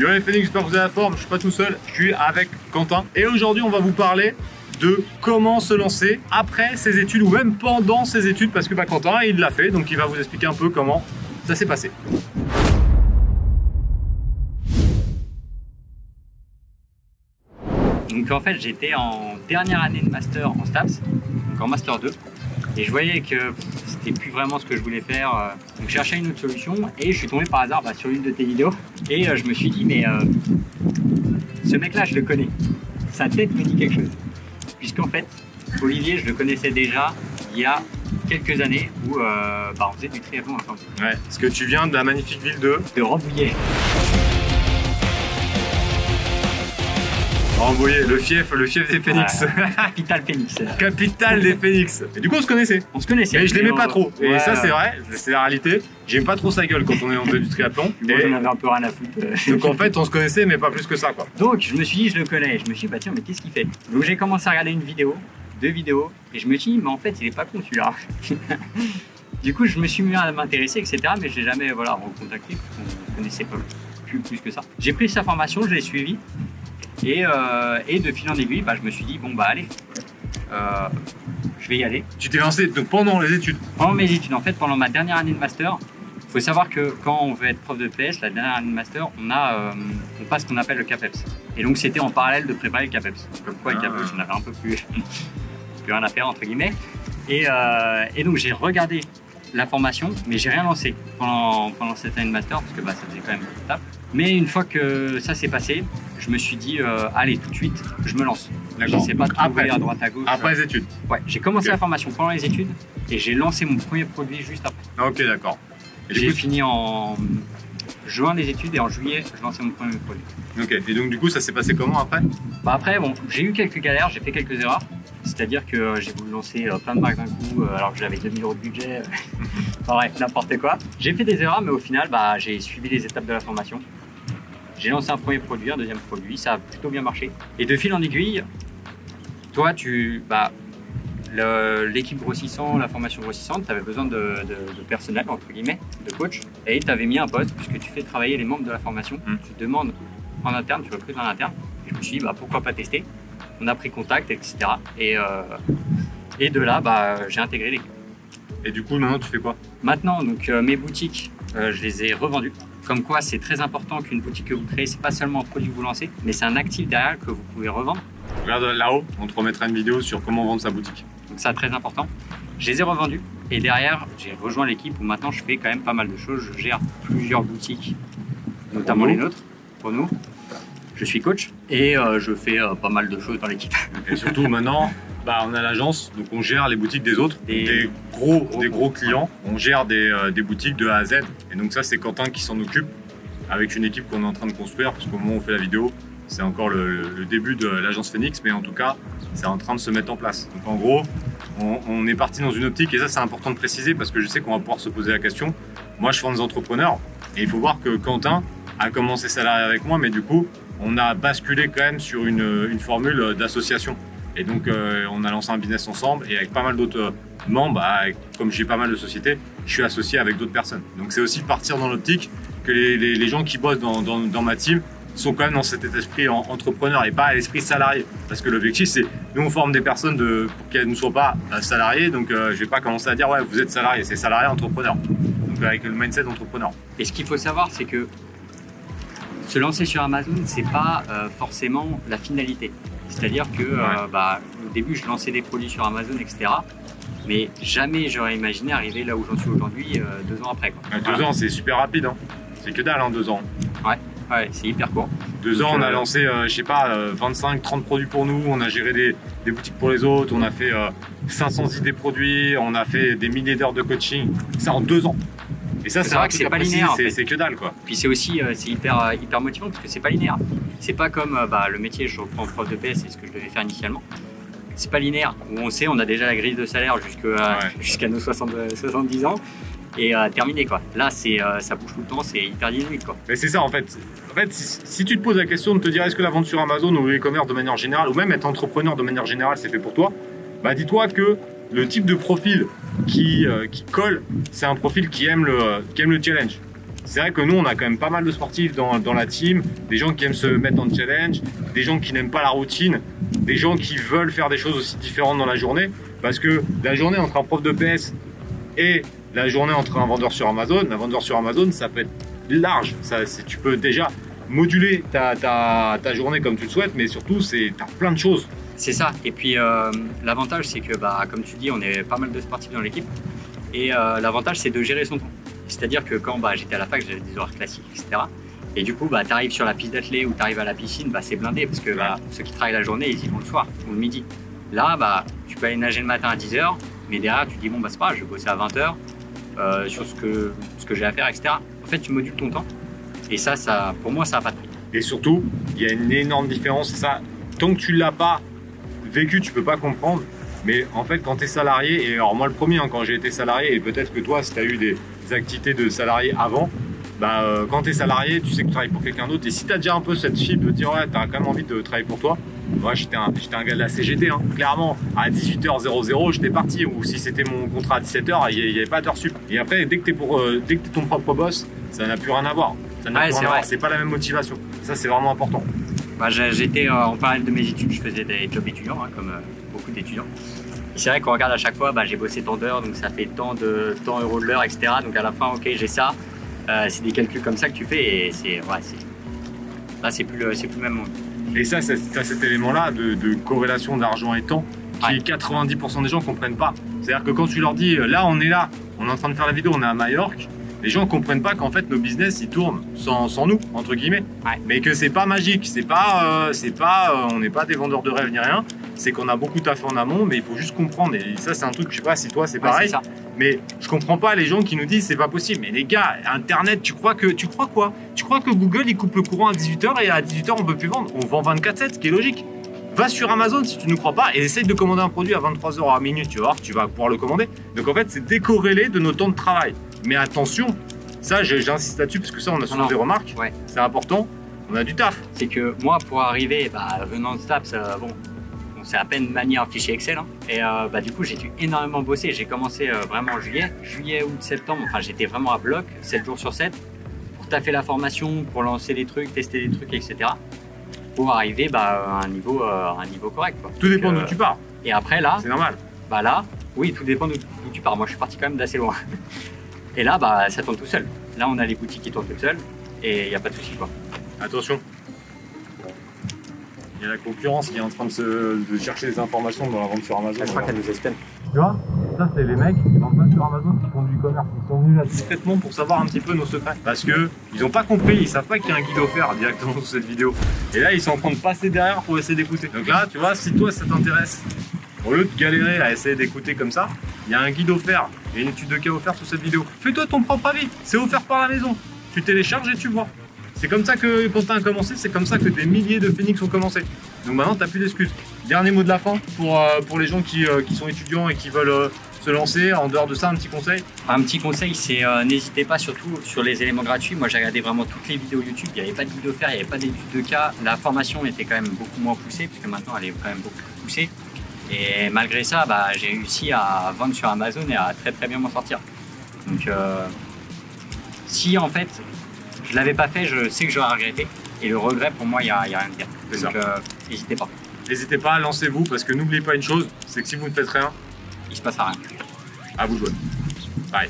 Yo les Phénix, j'espère que vous avez la forme, je suis pas tout seul, je suis avec Quentin. Et aujourd'hui, on va vous parler de comment se lancer après ses études ou même pendant ses études, parce que Quentin, il l'a fait, donc il va vous expliquer un peu comment ça s'est passé. Donc en fait, j'étais en dernière année de master en STAPS, donc en master 2, et je voyais que c'était plus vraiment ce que je voulais faire, donc je cherchais une autre solution et je suis tombé par hasard sur une de tes vidéos et je me suis dit mais ce mec là je le connais, sa tête me dit quelque chose, puisqu'en fait Olivier je le connaissais déjà il y a quelques années où on faisait du triathlon ensemble. Ouais, parce que tu viens de la magnifique ville de Rambouillet. Rambouillet, le fief des Phénix. Capitale Phénix. Capitale des Phénix. Et du coup, on se connaissait. On se connaissait. Mais je l'aimais pas trop. Et ouais, ça, c'est vrai, c'est la réalité. J'aime pas trop sa gueule quand on est en dehors du triathlon. Moi, j'en avais un peu rien à foutre. Donc en fait, on se connaissait, mais pas plus que ça, quoi. Donc, je me suis dit, je le connais. Je me suis dit, bah tiens, mais qu'est-ce qu'il fait? Donc, j'ai commencé à regarder une vidéo, deux vidéos, et je me suis dit, mais en fait, il est pas con celui-là. Du coup, je me suis mis à m'intéresser, etc. Mais je l'ai jamais, voilà, recontacté, parce qu'on ne connaissait pas plus que ça. J'ai pris sa formation, je l'ai suivi. Et de fil en aiguille, je me suis dit, bon, allez, je vais y aller. Tu t'es lancé donc, pendant les études? Pendant mes études, en fait, pendant ma dernière année de master. Il faut savoir que quand on veut être prof de EPS, la dernière année de master, on passe ce qu'on appelle le CAPEPS. Et donc, c'était en parallèle de préparer le CAPEPS. Comme quoi, le CAPEPS, on avait un peu plus rien à faire, entre guillemets. Et donc, j'ai regardé la formation, mais j'ai rien lancé pendant cette année de master, parce que ça faisait quand même une étape. Mais une fois que ça s'est passé, je me suis dit, allez, tout de suite, je me lance. Je ne sais pas trop à droite, à gauche. Après les études? Ouais, j'ai commencé la formation pendant les études et j'ai lancé mon premier produit juste après. Ok, d'accord. J'ai fini en juin les études et en juillet, je lançais mon premier produit. Ok, et donc du coup, ça s'est passé comment après? Après, bon, j'ai eu quelques galères, j'ai fait quelques erreurs. C'est-à-dire que j'ai voulu lancer plein de marques d'un coup alors que j'avais 2000 € de budget. Enfin bref, n'importe quoi. J'ai fait des erreurs, mais au final, j'ai suivi les étapes de la formation. J'ai lancé un premier produit, un deuxième produit, ça a plutôt bien marché. Et de fil en aiguille, toi, l'équipe grossissant, la formation grossissante, tu avais besoin de personnel, entre guillemets, de coach. Et tu avais mis un poste, puisque tu fais travailler les membres de la formation. Tu te demandes en interne, tu recrutes en interne. Et je me suis dit, pourquoi pas tester? On a pris contact, etc. Et de là, j'ai intégré l'équipe. Et du coup, maintenant, tu fais quoi? Maintenant, donc, mes boutiques, je les ai revendues. Comme quoi, c'est très important qu'une boutique que vous créez, c'est pas seulement un produit que vous lancez, mais c'est un actif derrière que vous pouvez revendre. Regarde là-haut, on te remettra une vidéo sur comment vendre sa boutique. Donc ça, très important. Je les ai revendus et derrière, j'ai rejoint l'équipe où maintenant, je fais quand même pas mal de choses. Je gère plusieurs boutiques, notamment les nôtres, pour nous. Je suis coach et je fais pas mal de choses dans l'équipe. Et surtout maintenant, on a l'agence, donc on gère les boutiques des autres, des gros clients. On gère des boutiques de A à Z. Et donc ça, c'est Quentin qui s'en occupe avec une équipe qu'on est en train de construire, parce qu'au moment où on fait la vidéo, c'est encore le début de l'agence Phénix, mais en tout cas, c'est en train de se mettre en place. Donc en gros, on est parti dans une optique, et ça c'est important de préciser, parce que je sais qu'on va pouvoir se poser la question. Moi, je forme des entrepreneurs et il faut voir que Quentin a commencé salarié avec moi, mais du coup, on a basculé quand même sur une formule d'association. Et donc, on a lancé un business ensemble et avec pas mal d'autres membres, comme j'ai pas mal de sociétés, je suis associé avec d'autres personnes. Donc, c'est aussi partir dans l'optique que les gens qui bossent dans ma team sont quand même dans cet esprit entrepreneur et pas à l'esprit salarié. Parce que l'objectif, c'est nous, on forme des personnes pour qu'elles ne soient pas salariées. Donc, je ne vais pas commencer à dire, ouais, vous êtes salarié, c'est salarié entrepreneur. Donc, avec le mindset entrepreneur. Et ce qu'il faut savoir, c'est que se lancer sur Amazon, c'est pas forcément la finalité. C'est-à-dire que au début, je lançais des produits sur Amazon, etc. Mais jamais j'aurais imaginé arriver là où j'en suis aujourd'hui 2 ans après. Quoi. Deux ans, c'est super rapide. Hein. C'est que dalle, 2 ans. Ouais, c'est hyper court. 2 ans, on a lancé, 25-30 produits pour nous. On a géré des boutiques pour les autres. On a fait 500 idées produits. On a fait des milliers d'heures de coaching. Ça en 2 ans. Et ça, c'est vrai que c'est pas linéaire. C'est que dalle, quoi. Puis c'est aussi hyper motivant parce que c'est pas linéaire. C'est pas comme le métier, je reprends prof de PS, c'est ce que je devais faire initialement. C'est pas linéaire. Où on sait, on a déjà la grille de salaire jusqu'à nos 70 ans et terminé, quoi. Là, ça bouge tout le temps, c'est hyper dynamique, quoi. Mais c'est ça, en fait. En fait, si tu te poses la question de te dire est-ce que la vente sur Amazon ou l'e-commerce de manière générale ou même être entrepreneur de manière générale, c'est fait pour toi, dis-toi que le type de profil qui colle, c'est un profil qui aime le challenge, C'est vrai que nous, on a quand même pas mal de sportifs dans la team, des gens qui aiment se mettre en challenge, des gens qui n'aiment pas la routine, des gens qui veulent faire des choses aussi différentes dans la journée, parce que la journée entre un prof de PS et la journée entre un vendeur sur Amazon, ça peut être large, tu peux déjà moduler ta journée comme tu le souhaites, mais surtout, tu as plein de choses. C'est ça, et puis l'avantage, c'est que comme tu dis, on est pas mal de sportifs dans l'équipe, et l'avantage, c'est de gérer son temps. C'est-à-dire que quand j'étais à la fac, j'avais des horaires classiques, etc. Et du coup, tu arrives sur la piste d'athlée ou tu arrives à la piscine, c'est blindé parce que ceux qui travaillent la journée, ils y vont le soir ou le midi. Là, tu peux aller nager le matin à 10 h, mais derrière, tu te dis, bon, c'est pas grave, je vais bosser à 20 h sur ce que j'ai à faire, etc. En fait, tu modules ton temps et ça pour moi, ça n'a pas de prix. Et surtout, il y a une énorme différence. Ça, tant que tu ne l'as pas vécu, tu ne peux pas comprendre. Mais en fait, quand tu es salarié, et alors moi le premier, quand j'ai été salarié, et peut-être que toi, si tu as eu des activités de salarié avant, quand tu es salarié, tu sais que tu travailles pour quelqu'un d'autre. Et si tu as déjà un peu cette fibre de dire, ouais, tu as quand même envie de travailler pour toi. Moi, j'étais un gars de la CGT, hein. Clairement, à 18 h 00, j'étais parti. Ou si c'était mon contrat à 17 h, il n'y avait pas d'heure sup. Et après, dès que tu es ton propre boss, ça n'a plus rien à voir. C'est pas la même motivation. Ça, c'est vraiment important. J'étais en parallèle de mes études, je faisais des jobs étudiants, comme beaucoup d'étudiants. C'est vrai qu'on regarde à chaque fois, j'ai bossé tant d'heures, donc ça fait tant euros de l'heure, etc. Donc à la fin, ok, j'ai ça. C'est des calculs comme ça que tu fais et c'est plus le même monde. Et ça, t'as cet élément-là de corrélation d'argent et temps qui 90% des gens ne comprennent pas. C'est-à-dire que quand tu leur dis, là, on est en train de faire la vidéo, on est à Majorque, les gens ne comprennent pas qu'en fait nos business, ils tournent sans nous, entre guillemets. Ouais. Mais que c'est pas magique, on n'est pas des vendeurs de rêve ni rien. C'est qu'on a beaucoup taffé en amont, mais il faut juste comprendre. Et ça, c'est un truc, je sais pas si toi, c'est pareil. Mais je comprends pas les gens qui nous disent c'est pas possible. Mais les gars, Internet, tu crois quoi? Tu crois que Google, il coupe le courant à 18 h et à 18 h, on peut plus vendre? On vend 24/7, ce qui est logique. Va sur Amazon si tu ne crois pas et essaye de commander un produit à 23 h à minuit, tu vois, tu vas pouvoir le commander. Donc en fait, c'est décorrélé de nos temps de travail. Mais attention, ça, j'insiste là-dessus parce que ça, on a souvent des remarques. Ouais. C'est important. On a du taf. C'est que moi, pour arriver, venant de STAPS, c'est à peine manier un fichier Excel, hein. Et du coup j'ai dû énormément bosser. J'ai commencé vraiment en juillet, août, septembre, j'étais vraiment à bloc 7 jours sur 7 pour taffer la formation, pour lancer des trucs, tester des trucs, etc. pour arriver à un niveau correct, quoi. Tout dépend d'où tu pars. Et après là, c'est normal. Là, oui, tout dépend d'où tu pars. Moi je suis parti quand même d'assez loin. Et là ça tourne tout seul. Là on a les boutiques qui tournent tout seul et il n'y a pas de souci, quoi. Attention. Il y a la concurrence qui est en train de chercher des informations dans la vente sur Amazon. Je crois qu'elle nous espionne. Tu vois, ça c'est les mecs qui ne vendent pas sur Amazon, qui font du commerce. Ils sont venus là discrètement pour savoir un petit peu nos secrets. Parce qu'ils n'ont pas compris, ils ne savent pas qu'il y a un guide offert directement sur cette vidéo. Et là, ils sont en train de passer derrière pour essayer d'écouter. Donc là, tu vois, si toi ça t'intéresse, au lieu de galérer à essayer d'écouter comme ça, il y a un guide offert et une étude de cas offerte sur cette vidéo. Fais-toi ton propre avis, c'est offert par la maison. Tu télécharges et tu vois. C'est comme ça que Quentin a commencé, c'est comme ça que des milliers de Phénix ont commencé. Donc maintenant, tu n'as plus d'excuses. Dernier mot de la fin pour les gens qui sont étudiants et qui veulent se lancer. En dehors de ça, un petit conseil. Un petit conseil, c'est n'hésitez pas surtout sur les éléments gratuits. Moi, j'ai regardé vraiment toutes les vidéos YouTube. Il n'y avait pas de vidéo offerte, il n'y avait pas d'études de cas. La formation était quand même beaucoup moins poussée, puisque maintenant, elle est quand même beaucoup poussée. Et malgré ça, j'ai réussi à vendre sur Amazon et à très bien m'en sortir. Donc, si en fait, je l'avais pas fait, je sais que j'aurais regretté. Et le regret, pour moi, il n'y a rien de dire. Donc, n'hésitez pas. N'hésitez pas, lancez-vous, parce que n'oubliez pas une chose, c'est que si vous ne faites rien, il se passe rien. À vous de jouer. Bye.